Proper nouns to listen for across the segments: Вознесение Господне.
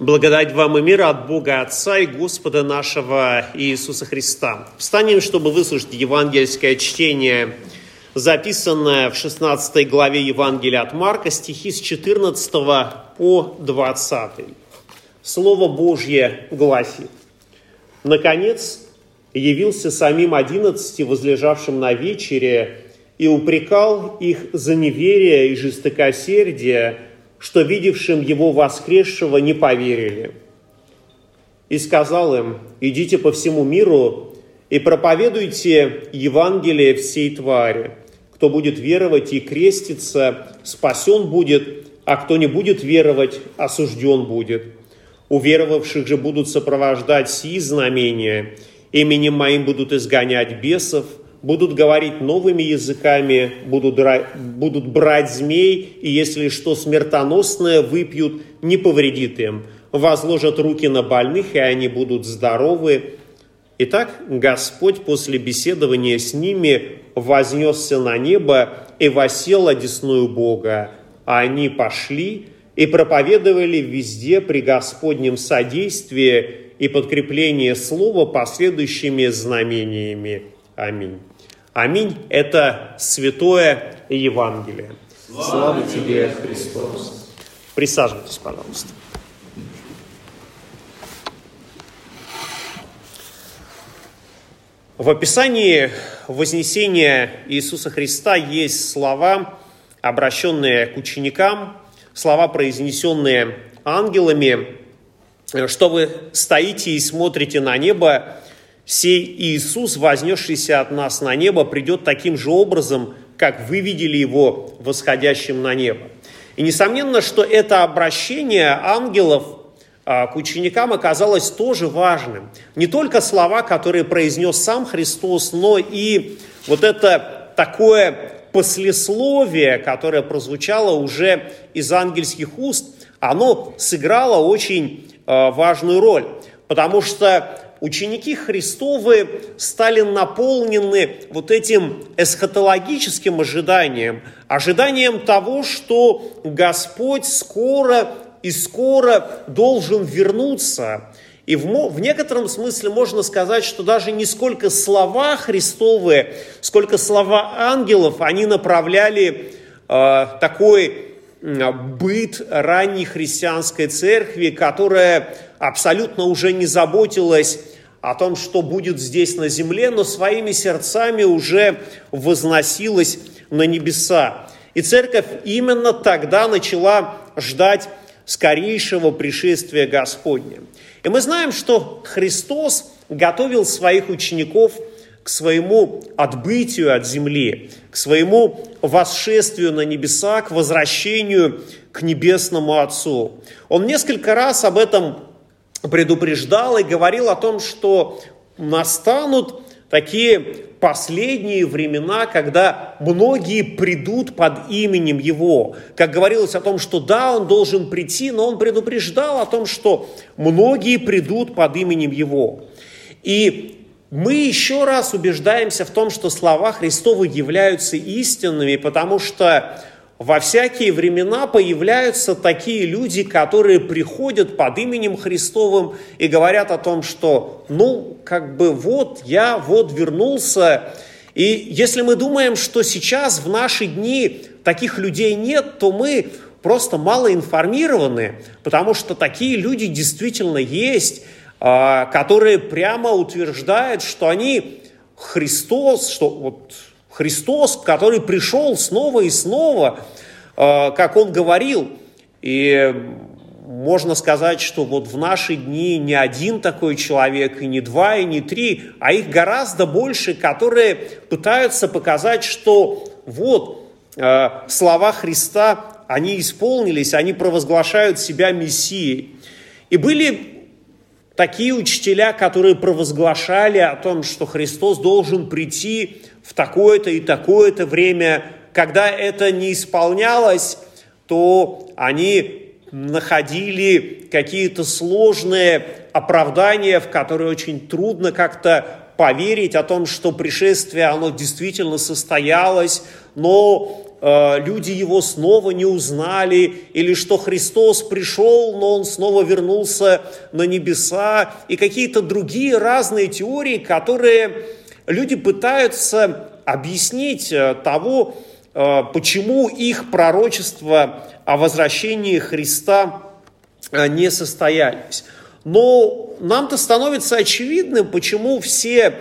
Благодать вам и мира от Бога Отца и Господа нашего Иисуса Христа. Встанем, чтобы выслушать евангельское чтение, записанное в 16 главе Евангелия от Марка, стихи с 14 по 20. Слово Божье гласит: «Наконец явился самим 11 возлежавшим на вечере и упрекал их за неверие и жестокосердие, что видевшим его воскресшего не поверили. И сказал им: идите по всему миру и проповедуйте Евангелие всей твари. Кто будет веровать и креститься, спасен будет, а кто не будет веровать, осужден будет. Уверовавших же будут сопровождать сии знамения: именем моим будут изгонять бесов, будут говорить новыми языками, будут брать змей, и если что смертоносное выпьют, не повредит им. Возложат руки на больных, и они будут здоровы». Итак, Господь после беседования с ними вознесся на небо и восел одесную Бога. А они пошли и проповедовали везде при Господнем содействии и подкреплении слова последующими знамениями. Аминь. Аминь – это святое Евангелие. Слава тебе, Христос! Присаживайтесь, пожалуйста. В описании Вознесения Иисуса Христа есть слова, обращенные к ученикам, слова, произнесенные ангелами: «Что вы стоите и смотрите на небо, сей Иисус, вознесшийся от нас на небо, придет таким же образом, как вы видели его восходящим на небо». И несомненно, что это обращение ангелов к ученикам оказалось тоже важным. Не только слова, которые произнес сам Христос, но и вот это такое послесловие, которое прозвучало уже из ангельских уст, оно сыграло очень важную роль, потому что ученики Христовы стали наполнены вот этим эсхатологическим ожиданием, ожиданием того, что Господь скоро должен вернуться. И в некотором смысле можно сказать, что даже не сколько слова Христовы, сколько слова ангелов, они направляли такой быт ранней христианской церкви, которая абсолютно уже не заботилась о том, что будет здесь на земле, но своими сердцами уже возносилась на небеса. И церковь именно тогда начала ждать скорейшего пришествия Господня. И мы знаем, что Христос готовил своих учеников к своему отбытию от земли, к своему восшествию на небеса, к возвращению к небесному Отцу. Он несколько раз об этом предупреждал и говорил о том, что настанут такие последние времена, когда многие придут под именем Его. Как говорилось о том, что да, Он должен прийти, но Он предупреждал о том, что многие придут под именем Его. И мы еще раз убеждаемся в том, что слова Христовы являются истинными, потому что во всякие времена появляются такие люди, которые приходят под именем Христовым и говорят о том, что я вернулся. И если мы думаем, что сейчас в наши дни таких людей нет, то мы просто мало информированы, потому что такие люди действительно есть, которые прямо утверждают, что они Христос, что вот Христос, который пришел снова и снова, как он говорил. И можно сказать, что вот в наши дни не один такой человек, и не два, и не три, а их гораздо больше, которые пытаются показать, что вот слова Христа, они исполнились, они провозглашают себя Мессией. И были такие учителя, которые провозглашали о том, что Христос должен прийти в такое-то и такое-то время. Когда это не исполнялось, то они находили какие-то сложные оправдания, в которые очень трудно как-то поверить, о том, что пришествие, оно действительно состоялось, но люди его снова не узнали, или что Христос пришел, но он снова вернулся на небеса, и какие-то другие разные теории, которые люди пытаются объяснить того, почему их пророчества о возвращении Христа не состоялись. Но нам-то становится очевидным, почему все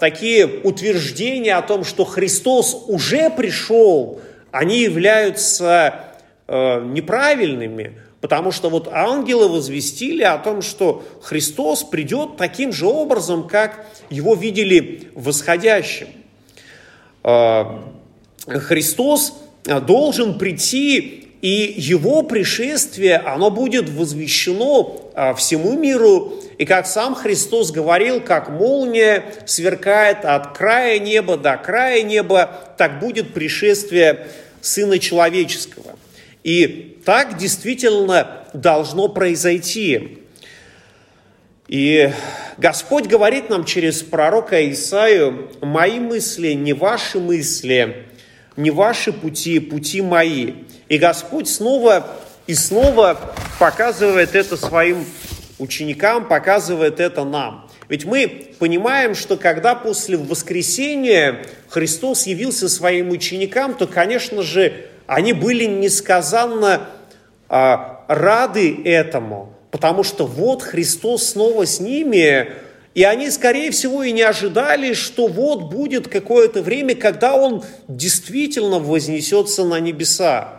такие утверждения о том, что Христос уже пришел, они являются неправильными, потому что вот ангелы возвестили о том, что Христос придет таким же образом, как его видели восходящим. Христос должен прийти, и его пришествие, оно будет возвещено всему миру. И как сам Христос говорил, как молния сверкает от края неба до края неба, так будет пришествие Сына Человеческого. И так действительно должно произойти. И Господь говорит нам через пророка Исаию: «Мои мысли, не ваши мысли, не ваши пути, пути мои». И Господь снова и снова показывает это своим ученикам, показывает это нам. Ведь мы понимаем, что когда после воскресения Христос явился своим ученикам, то, конечно же, они были несказанно рады этому, потому что вот Христос снова с ними, и они, скорее всего, и не ожидали, что вот будет какое-то время, когда Он действительно вознесется на небеса.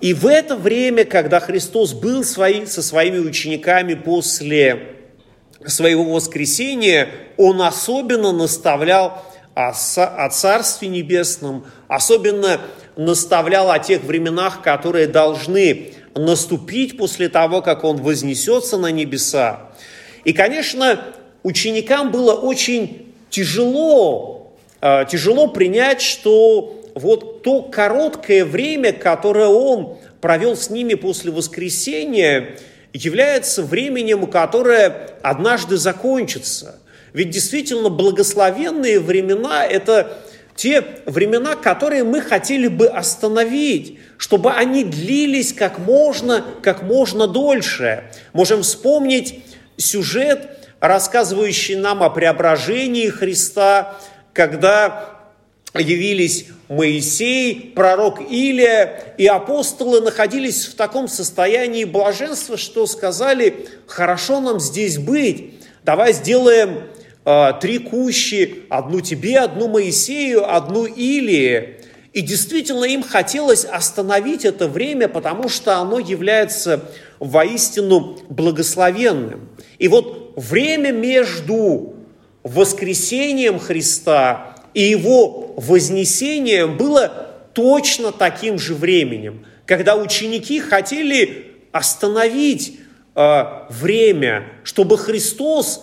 И в это время, когда Христос был со своими учениками после своего воскресения, Он особенно наставлял о Царстве Небесном, особенно наставлял о тех временах, которые должны наступить после того, как Он вознесется на небеса. И, конечно, ученикам было очень тяжело принять, что вот то короткое время, которое он провел с ними после воскресения, является временем, которое однажды закончится. Ведь действительно благословенные времена – это те времена, которые мы хотели бы остановить, чтобы они длились как можно дольше. Можем вспомнить сюжет, рассказывающий нам о преображении Христа, когда явились Моисей, пророк Илия, и апостолы находились в таком состоянии блаженства, что сказали: «Хорошо нам здесь быть, давай сделаем 3 кущи, одну тебе, одну Моисею, одну Илии». И действительно им хотелось остановить это время, потому что оно является воистину благословенным. И вот время между воскресением Христа и его вознесением было точно таким же временем, когда ученики хотели остановить время, чтобы Христос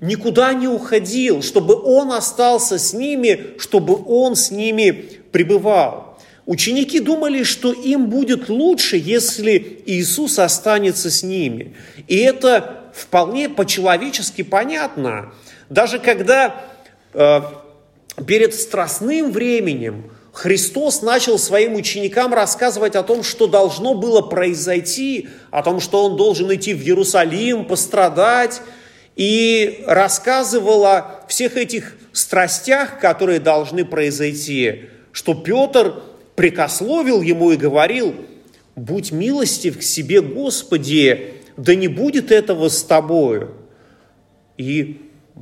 никуда не уходил, чтобы Он остался с ними, чтобы Он с ними пребывал. Ученики думали, что им будет лучше, если Иисус останется с ними. И это вполне по-человечески понятно. Даже когда перед страстным временем Христос начал своим ученикам рассказывать о том, что должно было произойти, о том, что Он должен идти в Иерусалим, пострадать, и рассказывал о всех этих страстях, которые должны произойти, что Петр прикословил Ему и говорил: «Будь милостив к себе, Господи, да не будет этого с Тобою».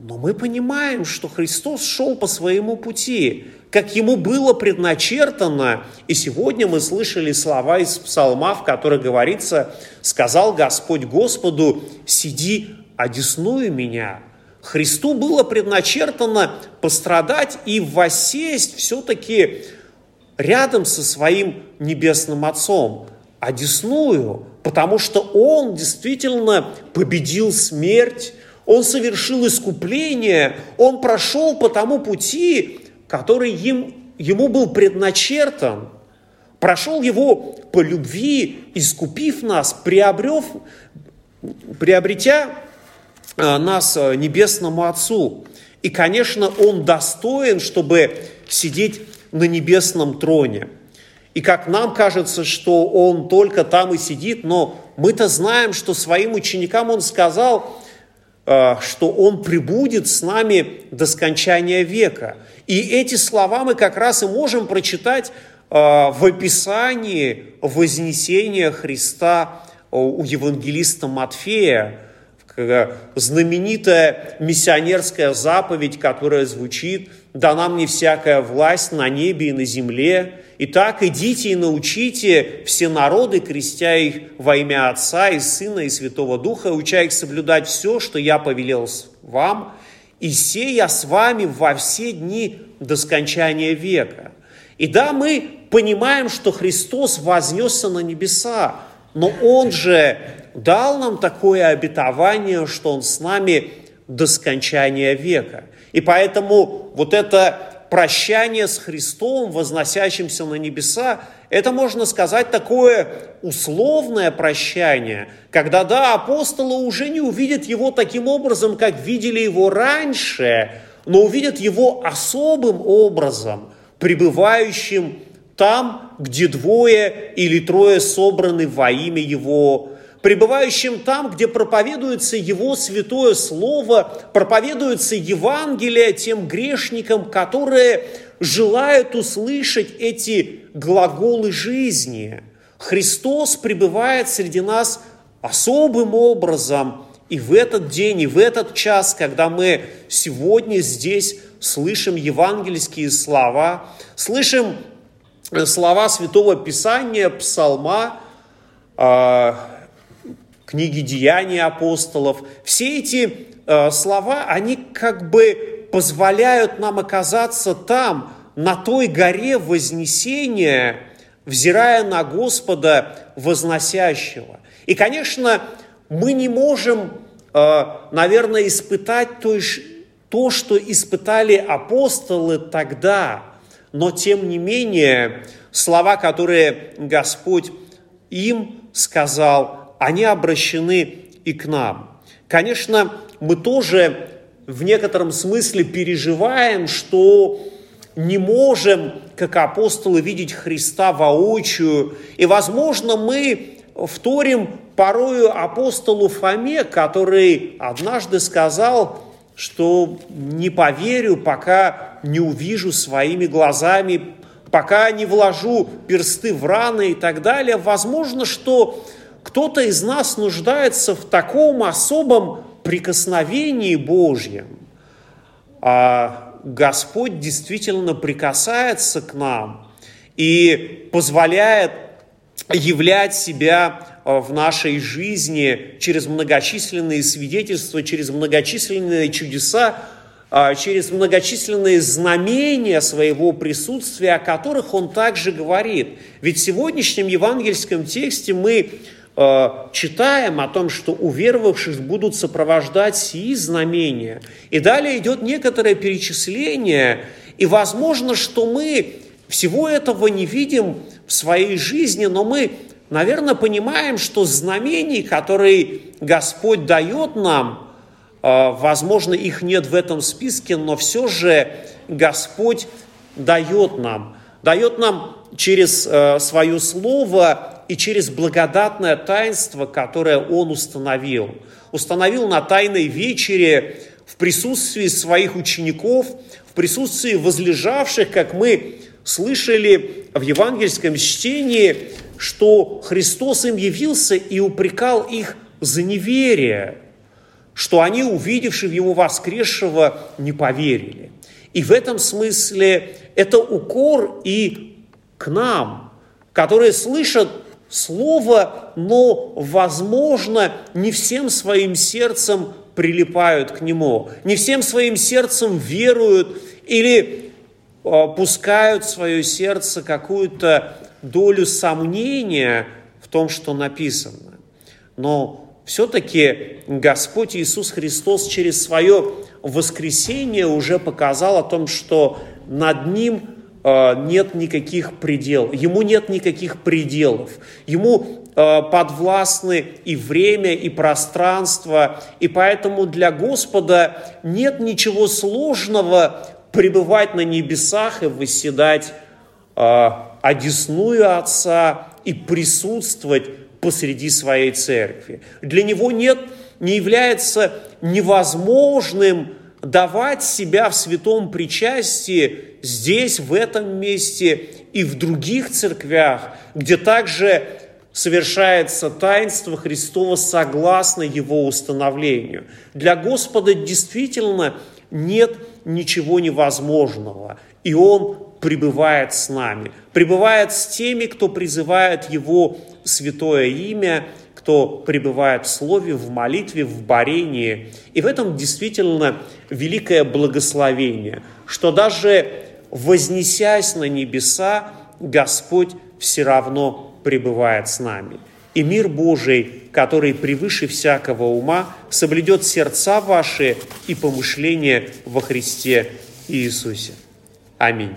Но мы понимаем, что Христос шел по своему пути, как Ему было предначертано. И сегодня мы слышали слова из Псалма, в которых говорится: «Сказал Господь Господу, сиди, одесную меня». Христу было предначертано пострадать и воссесть все-таки рядом со своим небесным Отцом, одесную, потому что Он действительно победил смерть, Он совершил искупление, Он прошел по тому пути, который ему был предначертан. Прошел его по любви, искупив нас, приобретя нас небесному Отцу. И, конечно, Он достоин, чтобы сидеть на небесном троне. И как нам кажется, что Он только там и сидит, но мы-то знаем, что своим ученикам Он сказал, что Он пребудет с нами до скончания века. И эти слова мы как раз и можем прочитать в описании вознесения Христа у евангелиста Матфея, знаменитая миссионерская заповедь, которая звучит: «Дана мне всякая власть на небе и на земле. Итак, идите и научите все народы, крестя их во имя Отца и Сына и Святого Духа, уча их соблюдать все, что я повелел вам, и сей я с вами во все дни до скончания века». И да, мы понимаем, что Христос вознесся на небеса, но Он же дал нам такое обетование, что Он с нами до скончания века. И поэтому вот это прощание с Христом, возносящимся на небеса, это, можно сказать, такое условное прощание, когда, да, апостолы уже не увидят Его таким образом, как видели Его раньше, но увидят Его особым образом, пребывающим там, где двое или трое собраны во имя Его, пребывающим там, где проповедуется Его святое слово, проповедуется Евангелие тем грешникам, которые желают услышать эти глаголы жизни. Христос пребывает среди нас особым образом и в этот день, и в этот час, когда мы сегодня здесь слышим евангельские слова, слышим слова Святого Писания, Псалма, книги «Деяний апостолов». Все эти слова, они как бы позволяют нам оказаться там, на той горе Вознесения, взирая на Господа Возносящего. И, конечно, мы не можем, наверное, испытать то, что испытали апостолы тогда. Но, тем не менее, слова, которые Господь им сказал, они обращены и к нам. Конечно, мы тоже в некотором смысле переживаем, что не можем, как апостолы, видеть Христа воочию. И, возможно, мы вторим порою апостолу Фоме, который однажды сказал, что не поверю, пока не увижу своими глазами, пока не вложу персты в раны и так далее. Возможно, что кто-то из нас нуждается в таком особом прикосновении Божьем. А Господь действительно прикасается к нам и позволяет являть себя в нашей жизни через многочисленные свидетельства, через многочисленные чудеса, через многочисленные знамения своего присутствия, о которых Он также говорит. Ведь в сегодняшнем евангельском тексте мы читаем о том, что уверовавших будут сопровождать сии знамения. И далее идет некоторое перечисление. И возможно, что мы всего этого не видим в своей жизни, но мы, наверное, понимаем, что знамений, которые Господь дает нам, возможно, их нет в этом списке, но все же Господь дает нам через свое слово и через благодатное таинство, которое Он установил. Установил на Тайной вечере в присутствии своих учеников, в присутствии возлежавших, как мы слышали в евангельском чтении, что Христос им явился и упрекал их за неверие, что они, увидевши Его воскресшего, не поверили. И в этом смысле это укор и к нам, которые слышат Слово, но, возможно, не всем своим сердцем прилипают к Нему, не всем своим сердцем веруют или пускают в свое сердце какую-то долю сомнения в том, что написано. Но все-таки Господь Иисус Христос через свое воскресение уже показал о том, что над Ним нет никаких пределов, Ему нет никаких пределов, Ему подвластны и время, и пространство, и поэтому для Господа нет ничего сложного пребывать на небесах и восседать одесную Отца и присутствовать посреди своей церкви. Для него не является невозможным давать себя в святом причастии здесь, в этом месте и в других церквях, где также совершается таинство Христова согласно его установлению. Для Господа действительно нет ничего невозможного, и Он пребывает с нами, пребывает с теми, кто призывает Его святое имя, кто пребывает в слове, в молитве, в борении. И в этом действительно великое благословение, что даже вознесясь на небеса, Господь все равно пребывает с нами. И мир Божий, который превыше всякого ума, соблюдет сердца ваши и помышления во Христе Иисусе. Аминь.